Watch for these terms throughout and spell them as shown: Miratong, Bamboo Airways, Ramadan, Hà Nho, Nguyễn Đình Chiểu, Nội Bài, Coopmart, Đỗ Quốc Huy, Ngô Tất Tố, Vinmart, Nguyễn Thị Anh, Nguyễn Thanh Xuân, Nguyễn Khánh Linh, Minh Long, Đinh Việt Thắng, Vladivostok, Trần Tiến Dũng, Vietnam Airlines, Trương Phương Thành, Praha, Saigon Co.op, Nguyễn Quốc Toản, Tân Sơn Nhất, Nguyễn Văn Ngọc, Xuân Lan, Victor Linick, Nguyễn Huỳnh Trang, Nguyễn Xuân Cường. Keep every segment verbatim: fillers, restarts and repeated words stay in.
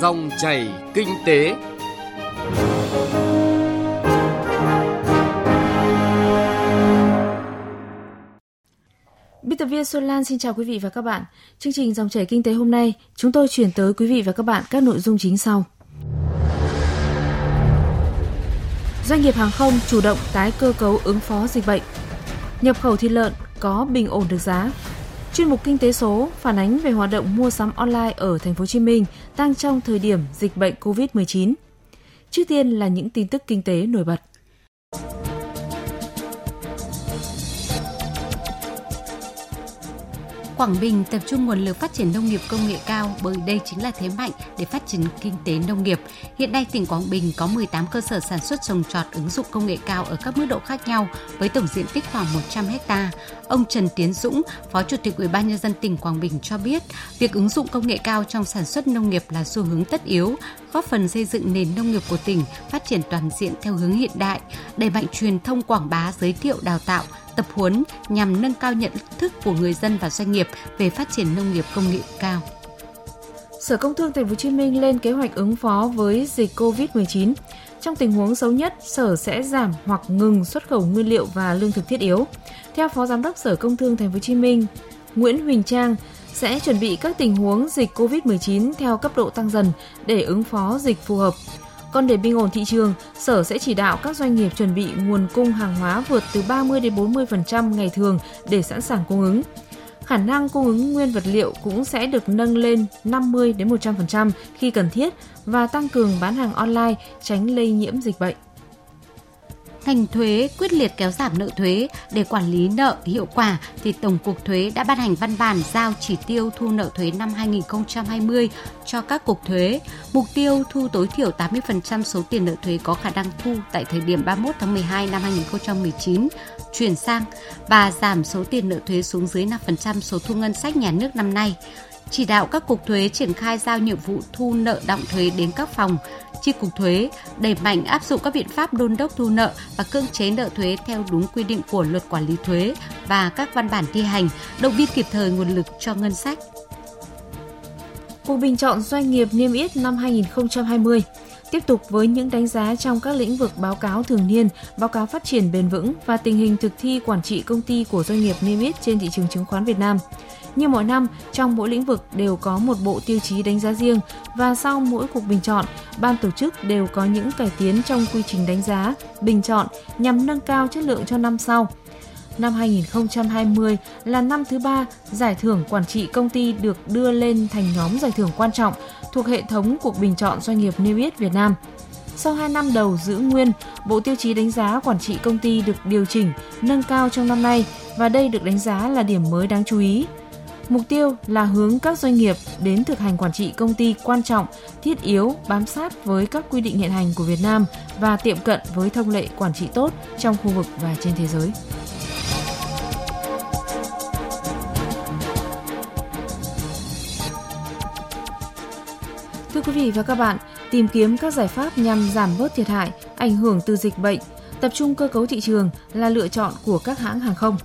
Dòng chảy kinh tế. Biên tập viên Xuân Lan xin chào quý vị và các bạn. Chương trình Dòng chảy kinh tế hôm nay, chúng tôi chuyển tới quý vị và các bạn các nội dung chính sau. Doanh nghiệp hàng không chủ động tái cơ cấu ứng phó dịch bệnh. Nhập khẩu thịt lợn có bình ổn được giá. Chuyên mục Kinh tế số phản ánh về hoạt động mua sắm online ở Thành phố Hồ Chí Minh tăng trong thời điểm dịch bệnh covid mười chín. Trước tiên là những tin tức kinh tế nổi bật. Quảng Bình tập trung nguồn lực phát triển nông nghiệp công nghệ cao bởi đây chính là thế mạnh để phát triển kinh tế nông nghiệp. Hiện nay, tỉnh Quảng Bình có mười tám cơ sở sản xuất trồng trọt ứng dụng công nghệ cao ở các mức độ khác nhau với tổng diện tích khoảng một trăm héc ta. Ông Trần Tiến Dũng, Phó Chủ tịch Ủy ban nhân dân tỉnh Quảng Bình cho biết, việc ứng dụng công nghệ cao trong sản xuất nông nghiệp là xu hướng tất yếu, góp phần xây dựng nền nông nghiệp của tỉnh phát triển toàn diện theo hướng hiện đại, đẩy mạnh truyền thông quảng bá, giới thiệu, đào tạo, tập huấn nhằm nâng cao nhận thức của người dân và doanh nghiệp về phát triển nông nghiệp công nghệ cao. Sở Công Thương Thành phố Hồ Chí Minh lên kế hoạch ứng phó với dịch covid mười chín. Trong tình huống xấu nhất, Sở sẽ giảm hoặc ngừng xuất khẩu nguyên liệu và lương thực thiết yếu. Theo Phó Giám đốc Sở Công Thương Thành phố Hồ Chí Minh, Nguyễn Huỳnh Trang sẽ chuẩn bị các tình huống dịch covid mười chín theo cấp độ tăng dần để ứng phó dịch phù hợp. Còn để bình ổn thị trường, Sở sẽ chỉ đạo các doanh nghiệp chuẩn bị nguồn cung hàng hóa vượt từ ba mươi đến bốn mươi phần trăm ngày thường để sẵn sàng cung ứng. Khả năng cung ứng nguyên vật liệu cũng sẽ được nâng lên năm mươi đến một trăm phần trăm khi cần thiết và tăng cường bán hàng online tránh lây nhiễm dịch bệnh. Ngành thuế quyết liệt kéo giảm nợ thuế. Để quản lý nợ hiệu quả thì Tổng cục Thuế đã ban hành văn bản giao chỉ tiêu thu nợ thuế năm hai không hai không cho các cục thuế. Mục tiêu thu tối thiểu tám mươi phần trăm số tiền nợ thuế có khả năng thu tại thời điểm ba mươi mốt tháng mười hai năm hai nghìn không trăm mười chín chuyển sang và giảm số tiền nợ thuế xuống dưới năm phần trăm số thu ngân sách nhà nước năm nay. Chỉ đạo các cục thuế triển khai giao nhiệm vụ thu nợ đọng thuế đến các phòng, chi cục thuế, đẩy mạnh áp dụng các biện pháp đôn đốc thu nợ và cưỡng chế nợ thuế theo đúng quy định của Luật Quản lý thuế và các văn bản thi hành, động viên kịp thời nguồn lực cho ngân sách. Cuộc bình chọn doanh nghiệp niêm yết năm hai không hai không tiếp tục với những đánh giá trong các lĩnh vực báo cáo thường niên, báo cáo phát triển bền vững và tình hình thực thi quản trị công ty của doanh nghiệp niêm yết trên thị trường chứng khoán Việt Nam. Như mọi năm, trong mỗi lĩnh vực đều có một bộ tiêu chí đánh giá riêng và sau mỗi cuộc bình chọn, ban tổ chức đều có những cải tiến trong quy trình đánh giá, bình chọn nhằm nâng cao chất lượng cho năm sau. Năm hai không hai không là năm thứ ba giải thưởng quản trị công ty được đưa lên thành nhóm giải thưởng quan trọng thuộc hệ thống cuộc bình chọn doanh nghiệp niêm yết Việt Nam. Sau hai năm đầu giữ nguyên, bộ tiêu chí đánh giá quản trị công ty được điều chỉnh, nâng cao trong năm nay và đây được đánh giá là điểm mới đáng chú ý. Mục tiêu là hướng các doanh nghiệp đến thực hành quản trị công ty quan trọng, thiết yếu, bám sát với các quy định hiện hành của Việt Nam và tiệm cận với thông lệ quản trị tốt trong khu vực và trên thế giới. Thưa quý vị và các bạn, tìm kiếm các giải pháp nhằm giảm bớt thiệt hại, ảnh hưởng từ dịch bệnh, tập trung cơ cấu thị trường là lựa chọn của các hãng hàng không.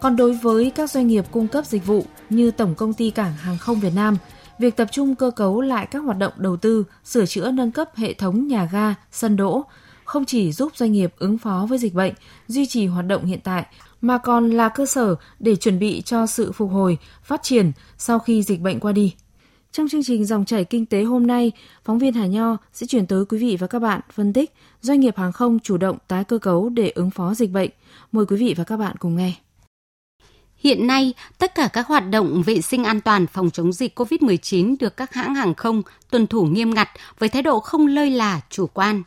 Còn đối với các doanh nghiệp cung cấp dịch vụ như Tổng Công ty Cảng Hàng không Việt Nam, việc tập trung cơ cấu lại các hoạt động đầu tư, sửa chữa nâng cấp hệ thống nhà ga, sân đỗ không chỉ giúp doanh nghiệp ứng phó với dịch bệnh, duy trì hoạt động hiện tại, mà còn là cơ sở để chuẩn bị cho sự phục hồi, phát triển sau khi dịch bệnh qua đi. Trong chương trình Dòng chảy kinh tế hôm nay, phóng viên Hà Nho sẽ chuyển tới quý vị và các bạn phân tích doanh nghiệp hàng không chủ động tái cơ cấu để ứng phó dịch bệnh. Mời quý vị và các bạn cùng nghe. Hiện nay, tất cả các hoạt động vệ sinh an toàn phòng chống dịch covid mười chín được các hãng hàng không tuân thủ nghiêm ngặt với thái độ không lơi là, chủ quan.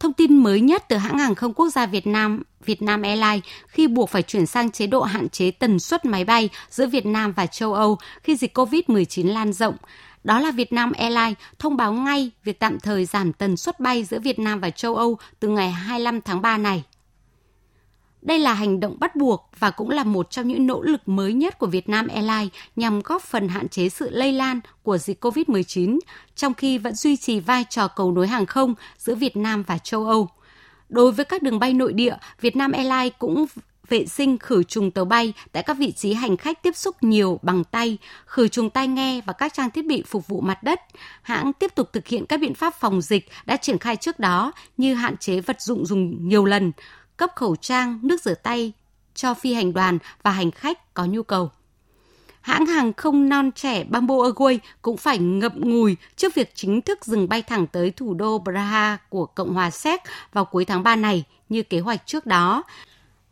Thông tin mới nhất từ hãng hàng không quốc gia Việt Nam, Vietnam Airlines khi buộc phải chuyển sang chế độ hạn chế tần suất máy bay giữa Việt Nam và châu Âu khi dịch covid mười chín lan rộng. Đó là Vietnam Airlines thông báo ngay việc tạm thời giảm tần suất bay giữa Việt Nam và châu Âu từ ngày hai mươi lăm tháng ba này. Đây là hành động bắt buộc và cũng là một trong những nỗ lực mới nhất của Vietnam Airlines nhằm góp phần hạn chế sự lây lan của dịch covid mười chín, trong khi vẫn duy trì vai trò cầu nối hàng không giữa Việt Nam và châu Âu. Đối với các đường bay nội địa, Vietnam Airlines cũng vệ sinh khử trùng tàu bay tại các vị trí hành khách tiếp xúc nhiều bằng tay, khử trùng tai nghe và các trang thiết bị phục vụ mặt đất. Hãng tiếp tục thực hiện các biện pháp phòng dịch đã triển khai trước đó như hạn chế vật dụng dùng nhiều lần, cấp khẩu trang, nước rửa tay cho phi hành đoàn và hành khách có nhu cầu. Hãng hàng không non trẻ Bamboo Airways cũng phải ngậm ngùi trước việc chính thức dừng bay thẳng tới thủ đô Praha của Cộng hòa Séc vào cuối tháng ba này như kế hoạch trước đó.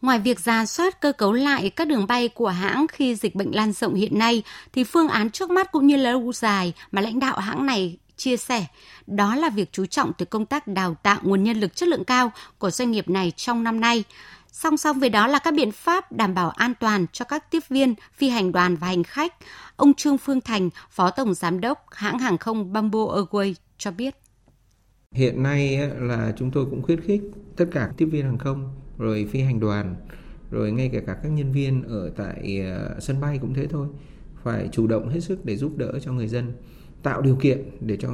Ngoài việc rà soát cơ cấu lại các đường bay của hãng khi dịch bệnh lan rộng hiện nay, thì phương án trước mắt cũng như lâu dài mà lãnh đạo hãng này chia sẻ, đó là việc chú trọng tới công tác đào tạo nguồn nhân lực chất lượng cao của doanh nghiệp này trong năm nay. Song song với đó là các biện pháp đảm bảo an toàn cho các tiếp viên, phi hành đoàn và hành khách. Ông Trương Phương Thành, Phó Tổng Giám đốc hãng hàng không Bamboo Airways cho biết. Hiện nay là chúng tôi cũng khuyến khích tất cả tiếp viên hàng không, rồi phi hành đoàn, rồi ngay cả các nhân viên ở tại sân bay cũng thế thôi. Phải chủ động hết sức để giúp đỡ cho người dân, tạo điều kiện để cho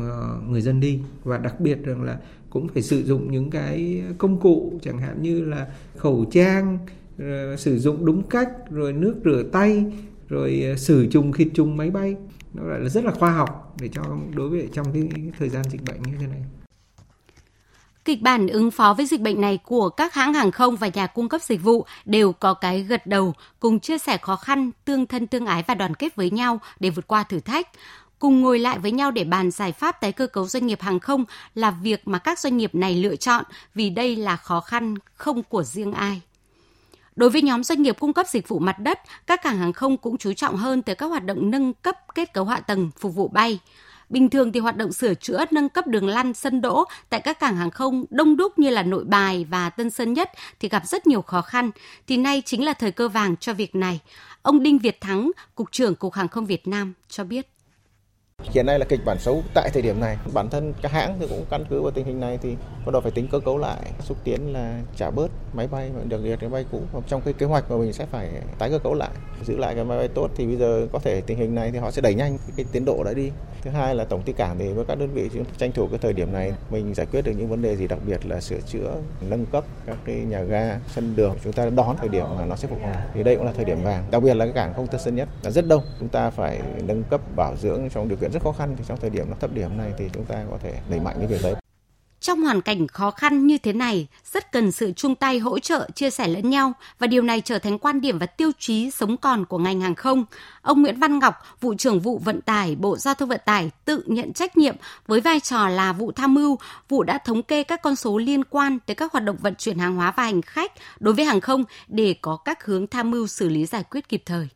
người dân đi, và đặc biệt rằng là cũng phải sử dụng những cái công cụ chẳng hạn như là khẩu trang, sử dụng đúng cách, rồi nước rửa tay, rồi khử trùng khử trùng máy bay. Nó lại là rất là khoa học để cho đối với trong cái thời gian dịch bệnh như thế này. Kịch bản ứng phó với dịch bệnh này của các hãng hàng không và nhà cung cấp dịch vụ đều có cái gật đầu, cùng chia sẻ khó khăn, tương thân tương ái và đoàn kết với nhau để vượt qua thử thách. Cùng ngồi lại với nhau để bàn giải pháp tái cơ cấu doanh nghiệp hàng không là việc mà các doanh nghiệp này lựa chọn, vì đây là khó khăn không của riêng ai. Đối với nhóm doanh nghiệp cung cấp dịch vụ mặt đất, các cảng hàng không cũng chú trọng hơn tới các hoạt động nâng cấp kết cấu hạ tầng phục vụ bay. Bình thường thì hoạt động sửa chữa, nâng cấp đường lăn, sân đỗ tại các cảng hàng không đông đúc như là Nội Bài và Tân Sơn Nhất thì gặp rất nhiều khó khăn, thì nay chính là thời cơ vàng cho việc này. Ông Đinh Việt Thắng, Cục trưởng Cục Hàng không Việt Nam cho biết. Hiện nay là kịch bản xấu tại thời điểm này, bản thân các hãng thì cũng căn cứ vào tình hình này thì bắt đầu phải tính cơ cấu lại, xúc tiến là trả bớt máy bay mà được liệt máy bay cũ. Trong cái kế hoạch mà mình sẽ phải tái cơ cấu lại, giữ lại cái máy bay tốt thì bây giờ có thể tình hình này thì họ sẽ đẩy nhanh cái tiến độ đã đi. Thứ hai là tổng ty cảng thì với các đơn vị chúng tranh thủ cái thời điểm này mình giải quyết được những vấn đề gì, đặc biệt là sửa chữa, nâng cấp các cái nhà ga, sân đường, chúng ta đón thời điểm mà nó sẽ phục hồi. Thì đây cũng là thời điểm vàng, đặc biệt là cái cảng không Tân Sơn Nhất là rất đông, chúng ta phải nâng cấp bảo dưỡng trong điều kiện rất khó khăn, thì trong thời điểm nó thấp điểm này thì chúng ta có thể đẩy mạnh cái việc đấy. Trong hoàn cảnh khó khăn như thế này, rất cần sự chung tay hỗ trợ, chia sẻ lẫn nhau, và điều này trở thành quan điểm và tiêu chí sống còn của ngành hàng không. Ông Nguyễn Văn Ngọc, Vụ trưởng Vụ Vận tải, Bộ Giao thông Vận tải tự nhận trách nhiệm với vai trò là vụ tham mưu, vụ đã thống kê các con số liên quan tới các hoạt động vận chuyển hàng hóa và hành khách đối với hàng không để có các hướng tham mưu xử lý giải quyết kịp thời.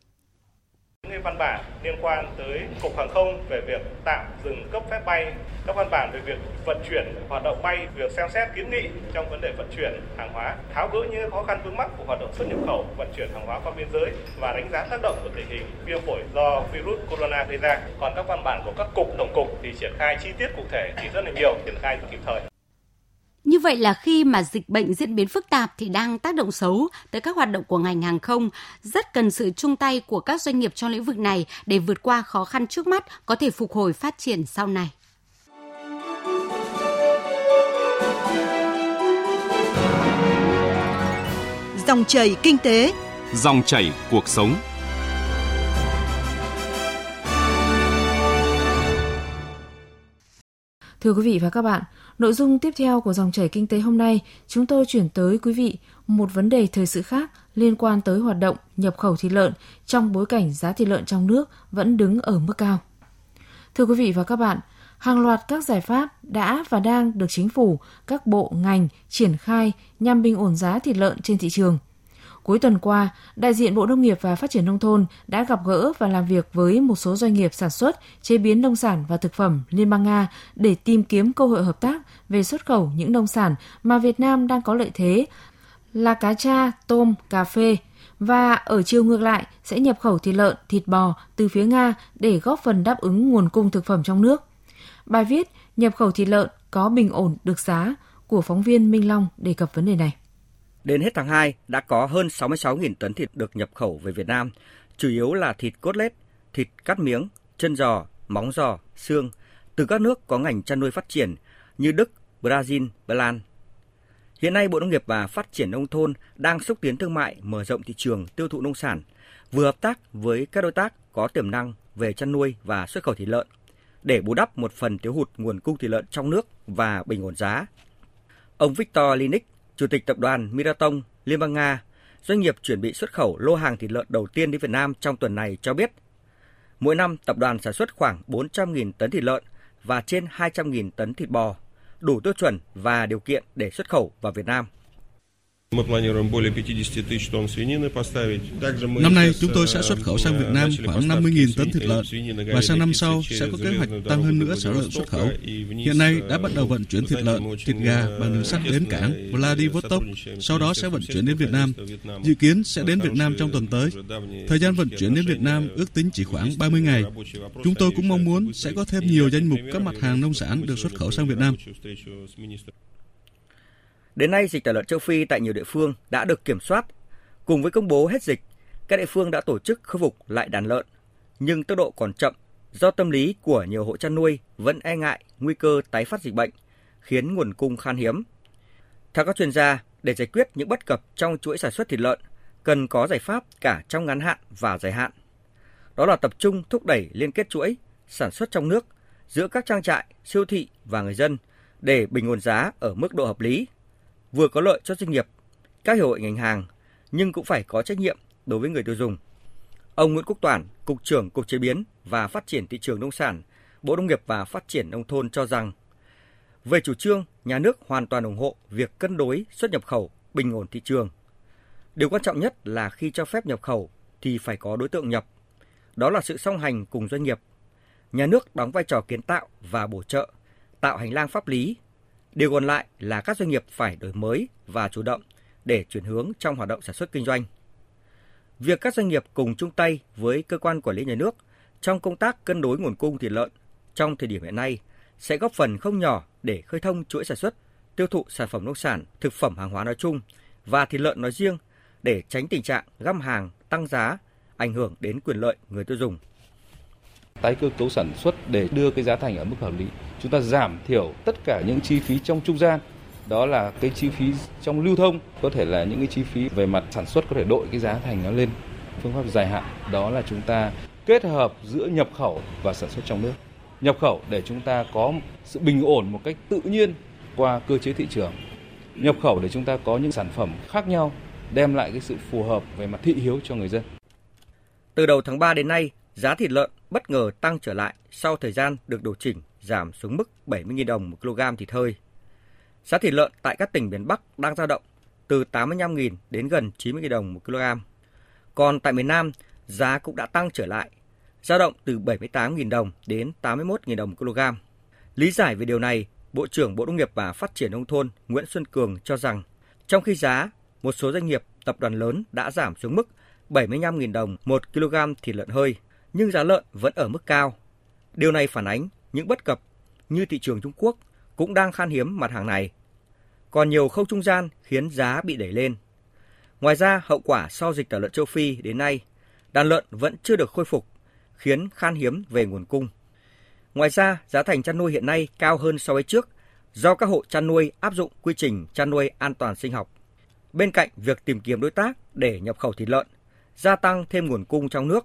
Những văn bản liên quan tới Cục Hàng không về việc tạm dừng cấp phép bay, các văn bản về việc vận chuyển hoạt động bay, việc xem xét kiến nghị trong vấn đề vận chuyển hàng hóa, tháo gỡ những khó khăn vướng mắc của hoạt động xuất nhập khẩu, vận chuyển hàng hóa qua biên giới và đánh giá tác động của tình hình viêm phổi do virus corona gây ra. Còn các văn bản của các cục, tổng cục thì triển khai chi tiết cụ thể thì rất là nhiều, triển khai kịp thời. Như vậy là khi mà dịch bệnh diễn biến phức tạp thì đang tác động xấu tới các hoạt động của ngành hàng không, rất cần sự chung tay của các doanh nghiệp trong lĩnh vực này để vượt qua khó khăn trước mắt, có thể phục hồi phát triển sau này. Dòng chảy kinh tế, dòng chảy cuộc sống. Thưa quý vị và các bạn, nội dung tiếp theo của dòng chảy kinh tế hôm nay, chúng tôi chuyển tới quý vị một vấn đề thời sự khác liên quan tới hoạt động nhập khẩu thịt lợn trong bối cảnh giá thịt lợn trong nước vẫn đứng ở mức cao. Thưa quý vị và các bạn, hàng loạt các giải pháp đã và đang được chính phủ, các bộ, ngành triển khai nhằm bình ổn giá thịt lợn trên thị trường. Cuối tuần qua, đại diện Bộ Nông nghiệp và Phát triển Nông thôn đã gặp gỡ và làm việc với một số doanh nghiệp sản xuất, chế biến nông sản và thực phẩm Liên bang Nga để tìm kiếm cơ hội hợp tác về xuất khẩu những nông sản mà Việt Nam đang có lợi thế là cá tra, tôm, cà phê, và ở chiều ngược lại sẽ nhập khẩu thịt lợn, thịt bò từ phía Nga để góp phần đáp ứng nguồn cung thực phẩm trong nước. Bài viết "Nhập khẩu thịt lợn có bình ổn được giá" của phóng viên Minh Long đề cập vấn đề này. Đến hết tháng hai, đã có hơn sáu mươi sáu nghìn tấn thịt được nhập khẩu về Việt Nam, chủ yếu là thịt cốt lết, thịt cắt miếng, chân giò, móng giò, xương, từ các nước có ngành chăn nuôi phát triển như Đức, Brazil, Ba Lan. Hiện nay, Bộ Nông nghiệp và Phát triển Nông thôn đang xúc tiến thương mại, mở rộng thị trường tiêu thụ nông sản, vừa hợp tác với các đối tác có tiềm năng về chăn nuôi và xuất khẩu thịt lợn, để bù đắp một phần thiếu hụt nguồn cung thịt lợn trong nước và bình ổn giá. Ông Victor Linick, Chủ tịch Tập đoàn Miratong, Liên bang Nga, doanh nghiệp chuẩn bị xuất khẩu lô hàng thịt lợn đầu tiên đến Việt Nam trong tuần này cho biết, mỗi năm tập đoàn sản xuất khoảng bốn trăm nghìn tấn thịt lợn và trên hai trăm nghìn tấn thịt bò, đủ tiêu chuẩn và điều kiện để xuất khẩu vào Việt Nam. Năm nay chúng tôi sẽ xuất khẩu sang Việt Nam khoảng năm mươi nghìn tấn thịt lợn và sang năm sau sẽ có kế hoạch tăng hơn nữa sản lượng xuất khẩu. Hiện nay đã bắt đầu vận chuyển thịt lợn, thịt gà bằng đường sắt đến cảng Vladivostok, sau đó sẽ vận chuyển đến Việt Nam. Dự kiến sẽ đến Việt Nam trong tuần tới. Thời gian vận chuyển đến Việt Nam ước tính chỉ khoảng ba mươi ngày. Chúng tôi cũng mong muốn sẽ có thêm nhiều danh mục các mặt hàng nông sản được xuất khẩu sang Việt Nam. Đến nay, dịch tả lợn châu Phi tại nhiều địa phương đã được kiểm soát. Cùng với công bố hết dịch, các địa phương đã tổ chức khôi phục lại đàn lợn, nhưng tốc độ còn chậm do tâm lý của nhiều hộ chăn nuôi vẫn e ngại nguy cơ tái phát dịch bệnh, khiến nguồn cung khan hiếm. Theo các chuyên gia, để giải quyết những bất cập trong chuỗi sản xuất thịt lợn, cần có giải pháp cả trong ngắn hạn và dài hạn. Đó là tập trung thúc đẩy liên kết chuỗi sản xuất trong nước giữa các trang trại, siêu thị và người dân để bình ổn giá ở mức độ hợp lý, vừa có lợi cho doanh nghiệp, các hiệp hội ngành hàng, nhưng cũng phải có trách nhiệm đối với người tiêu dùng. Ông Nguyễn Quốc Toản, Cục trưởng Cục Chế biến và Phát triển Thị trường Nông sản, Bộ Nông nghiệp và Phát triển Nông thôn cho rằng, về chủ trương, nhà nước hoàn toàn ủng hộ việc cân đối xuất nhập khẩu, bình ổn thị trường. Điều quan trọng nhất là khi cho phép nhập khẩu thì phải có đối tượng nhập, đó là sự song hành cùng doanh nghiệp. Nhà nước đóng vai trò kiến tạo và bổ trợ, tạo hành lang pháp lý. Điều còn lại là các doanh nghiệp phải đổi mới và chủ động để chuyển hướng trong hoạt động sản xuất kinh doanh. Việc các doanh nghiệp cùng chung tay với cơ quan quản lý nhà nước trong công tác cân đối nguồn cung thịt lợn trong thời điểm hiện nay sẽ góp phần không nhỏ để khơi thông chuỗi sản xuất, tiêu thụ sản phẩm nông sản, thực phẩm hàng hóa nói chung và thịt lợn nói riêng để tránh tình trạng găm hàng, tăng giá, ảnh hưởng đến quyền lợi người tiêu dùng. Tái cơ cấu sản xuất để đưa cái giá thành ở mức hợp lý. Chúng ta giảm thiểu tất cả những chi phí trong trung gian, đó là cái chi phí trong lưu thông, có thể là những cái chi phí về mặt sản xuất có thể đội cái giá thành nó lên. Phương pháp dài hạn đó là chúng ta kết hợp giữa nhập khẩu và sản xuất trong nước. Nhập khẩu để chúng ta có sự bình ổn một cách tự nhiên qua cơ chế thị trường. Nhập khẩu để chúng ta có những sản phẩm khác nhau, đem lại cái sự phù hợp về mặt thị hiếu cho người dân. Từ đầu tháng ba đến nay, giá thịt lợn bất ngờ tăng trở lại sau thời gian được điều chỉnh giảm xuống mức bảy mươi nghìn đồng một kg thịt hơi. Giá thịt lợn tại các tỉnh miền Bắc đang dao động từ tám mươi lăm nghìn đến gần chín mươi nghìn đồng một kg. Còn tại miền Nam, giá cũng đã tăng trở lại, dao động từ bảy mươi tám nghìn đồng đến tám mươi mốt nghìn đồng một kg. Lý giải về điều này, Bộ trưởng Bộ Nông nghiệp và Phát triển Nông thôn Nguyễn Xuân Cường cho rằng, trong khi giá, một số doanh nghiệp, tập đoàn lớn đã giảm xuống mức bảy mươi lăm nghìn đồng một kg thịt lợn hơi, nhưng giá lợn vẫn ở mức cao. Điều này phản ánh những bất cập như thị trường Trung Quốc cũng đang khan hiếm mặt hàng này. Còn nhiều khâu trung gian khiến giá bị đẩy lên. Ngoài ra, hậu quả sau dịch tả lợn châu Phi đến nay, đàn lợn vẫn chưa được khôi phục, khiến khan hiếm về nguồn cung. Ngoài ra, giá thành chăn nuôi hiện nay cao hơn so với trước do các hộ chăn nuôi áp dụng quy trình chăn nuôi an toàn sinh học. Bên cạnh việc tìm kiếm đối tác để nhập khẩu thịt lợn, gia tăng thêm nguồn cung trong nước,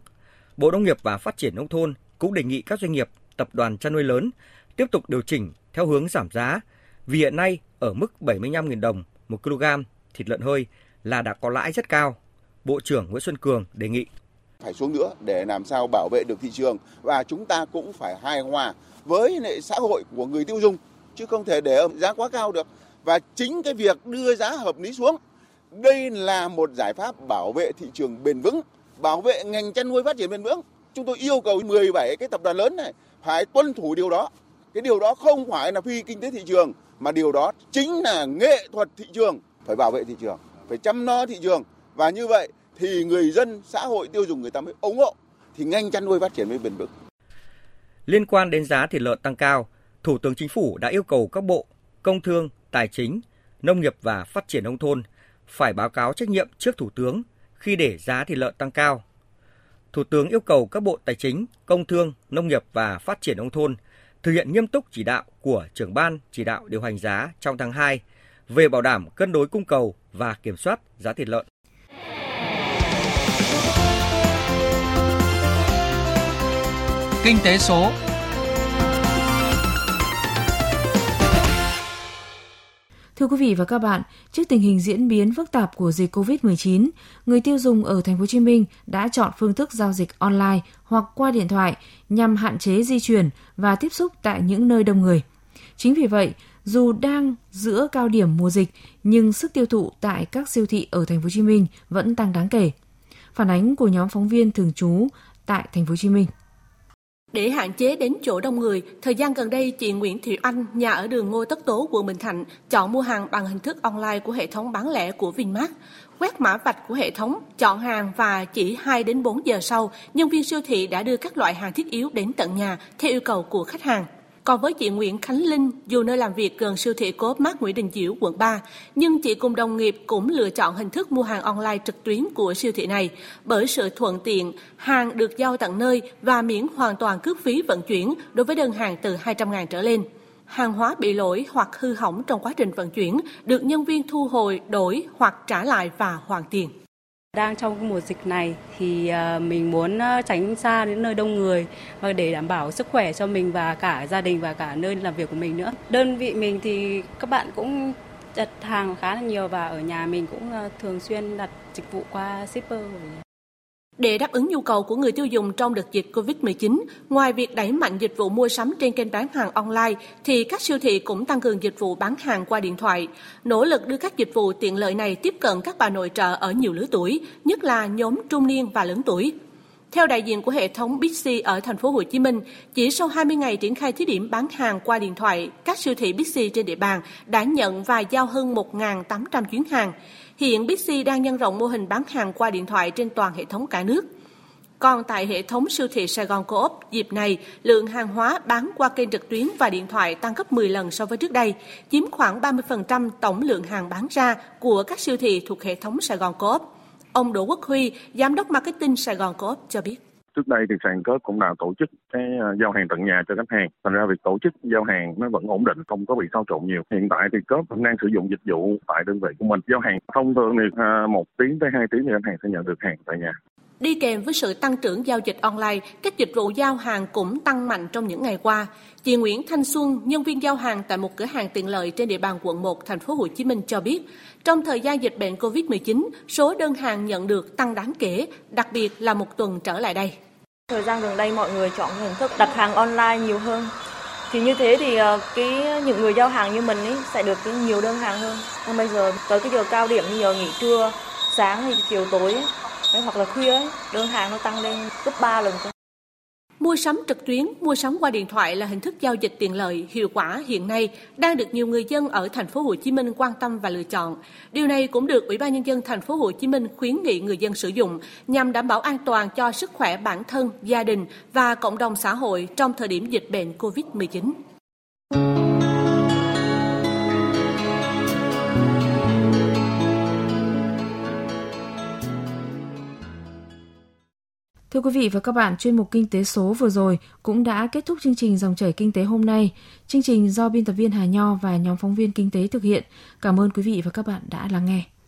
Bộ Nông nghiệp và Phát triển Nông thôn cũng đề nghị các doanh nghiệp, tập đoàn chăn nuôi lớn tiếp tục điều chỉnh theo hướng giảm giá, vì hiện nay ở mức bảy mươi lăm nghìn đồng một kg thịt lợn hơi là đã có lãi rất cao. Bộ trưởng Nguyễn Xuân Cường đề nghị phải xuống nữa để làm sao bảo vệ được thị trường, và chúng ta cũng phải hài hòa với lại xã hội của người tiêu dùng, chứ không thể để giá quá cao được. Và chính cái việc đưa giá hợp lý xuống, đây là một giải pháp bảo vệ thị trường bền vững, bảo vệ ngành chăn nuôi phát triển bền vững. Chúng tôi yêu cầu mười bảy cái tập đoàn lớn này phải tuân thủ điều đó. Cái điều đó không phải là phi kinh tế thị trường, mà điều đó chính là nghệ thuật thị trường. Phải bảo vệ thị trường, phải chăm lo thị trường. Và như vậy thì người dân, xã hội, tiêu dùng người ta mới ủng hộ, thì ngành chăn nuôi phát triển mới bền vững. Liên quan đến giá thịt lợn tăng cao, Thủ tướng Chính phủ đã yêu cầu các bộ Công thương, Tài chính, Nông nghiệp và Phát triển Nông thôn phải báo cáo trách nhiệm trước Thủ tướng khi để giá thịt lợn tăng cao. Thủ tướng yêu cầu các bộ Tài chính, Công thương, Nông nghiệp và Phát triển Nông thôn thực hiện nghiêm túc chỉ đạo của Trưởng ban Chỉ đạo điều hành giá trong tháng hai về bảo đảm cân đối cung cầu và kiểm soát giá thịt lợn. Kinh tế số. Thưa quý vị và các bạn, trước tình hình diễn biến phức tạp của dịch covid mười chín, người tiêu dùng ở thành phố Hồ Chí Minh đã chọn phương thức giao dịch online hoặc qua điện thoại nhằm hạn chế di chuyển và tiếp xúc tại những nơi đông người. Chính vì vậy, dù đang giữa cao điểm mùa dịch nhưng sức tiêu thụ tại các siêu thị ở thành phố Hồ Chí Minh vẫn tăng đáng kể. Phản ánh của nhóm phóng viên thường trú tại thành phố Hồ Chí Minh. Để hạn chế đến chỗ đông người, thời gian gần đây, chị Nguyễn Thị Anh, nhà ở đường Ngô Tất Tố, quận Bình Thạnh, chọn mua hàng bằng hình thức online của hệ thống bán lẻ của Vinmart. Quét mã vạch của hệ thống, chọn hàng và chỉ hai đến bốn giờ sau, nhân viên siêu thị đã đưa các loại hàng thiết yếu đến tận nhà theo yêu cầu của khách hàng. Còn với chị Nguyễn Khánh Linh, dù nơi làm việc gần siêu thị Coopmart Nguyễn Đình Chiểu, quận ba, nhưng chị cùng đồng nghiệp cũng lựa chọn hình thức mua hàng online trực tuyến của siêu thị này bởi sự thuận tiện, hàng được giao tận nơi và miễn hoàn toàn cước phí vận chuyển đối với đơn hàng từ hai trăm nghìn đồng trở lên. Hàng hóa bị lỗi hoặc hư hỏng trong quá trình vận chuyển được nhân viên thu hồi, đổi hoặc trả lại và hoàn tiền. Đang trong mùa dịch này thì mình muốn tránh xa đến nơi đông người và để đảm bảo sức khỏe cho mình và cả gia đình và cả nơi làm việc của mình nữa. Đơn vị mình thì các bạn cũng đặt hàng khá là nhiều và ở nhà mình cũng thường xuyên đặt dịch vụ qua shipper. Để đáp ứng nhu cầu của người tiêu dùng trong đợt dịch covid mười chín, ngoài việc đẩy mạnh dịch vụ mua sắm trên kênh bán hàng online, thì các siêu thị cũng tăng cường dịch vụ bán hàng qua điện thoại. Nỗ lực đưa các dịch vụ tiện lợi này tiếp cận các bà nội trợ ở nhiều lứa tuổi, nhất là nhóm trung niên và lớn tuổi. Theo đại diện của hệ thống bê i ét i ở thành phố Hồ Chí Minh, chỉ sau hai mươi ngày triển khai thí điểm bán hàng qua điện thoại, các siêu thị bê i ét i trên địa bàn đã nhận và giao hơn một nghìn tám trăm chuyến hàng. Hiện bê i ét i đang nhân rộng mô hình bán hàng qua điện thoại trên toàn hệ thống cả nước. Còn tại hệ thống siêu thị Saigon Co.op, dịp này, lượng hàng hóa bán qua kênh trực tuyến và điện thoại tăng gấp mười lần so với trước đây, chiếm khoảng ba mươi phần trăm tổng lượng hàng bán ra của các siêu thị thuộc hệ thống Saigon Co.op. Ông Đỗ Quốc Huy, Giám đốc Marketing Saigon Co.op cho biết. Trước đây thì Saigon Co.op cũng đã tổ chức cái giao hàng tận nhà cho khách hàng. Thành ra việc tổ chức giao hàng nó vẫn ổn định, không có bị xáo trộn nhiều. Hiện tại thì Co.op vẫn đang sử dụng dịch vụ tại đơn vị của mình. Giao hàng thông thường thì một tiếng tới hai tiếng thì khách hàng sẽ nhận được hàng tại nhà. Đi kèm với sự tăng trưởng giao dịch online, các dịch vụ giao hàng cũng tăng mạnh trong những ngày qua. Chị Nguyễn Thanh Xuân, nhân viên giao hàng tại một cửa hàng tiện lợi trên địa bàn quận một, thành phố Hồ Chí Minh cho biết, trong thời gian dịch bệnh covid mười chín, số đơn hàng nhận được tăng đáng kể, đặc biệt là một tuần trở lại đây. Thời gian gần đây mọi người chọn hình thức đặt hàng online nhiều hơn. Thì như thế thì cái những người giao hàng như mình ấy sẽ được cái nhiều đơn hàng hơn. Còn bây giờ tới cái giờ cao điểm như giờ nghỉ trưa, sáng hay chiều tối ấy, hoặc là khuya ấy, đơn hàng nó tăng lên gấp ba lần. Mua sắm trực tuyến, mua sắm qua điện thoại là hình thức giao dịch tiện lợi, hiệu quả hiện nay đang được nhiều người dân ở thành phố Hồ Chí Minh quan tâm và lựa chọn. Điều này cũng được Ủy ban nhân dân thành phố Hồ Chí Minh khuyến nghị người dân sử dụng nhằm đảm bảo an toàn cho sức khỏe bản thân, gia đình và cộng đồng xã hội trong thời điểm dịch bệnh covid mười chín. Thưa quý vị và các bạn, chuyên mục Kinh tế số vừa rồi cũng đã kết thúc chương trình Dòng chảy Kinh tế hôm nay. Chương trình do biên tập viên Hà Nho và nhóm phóng viên Kinh tế thực hiện. Cảm ơn quý vị và các bạn đã lắng nghe.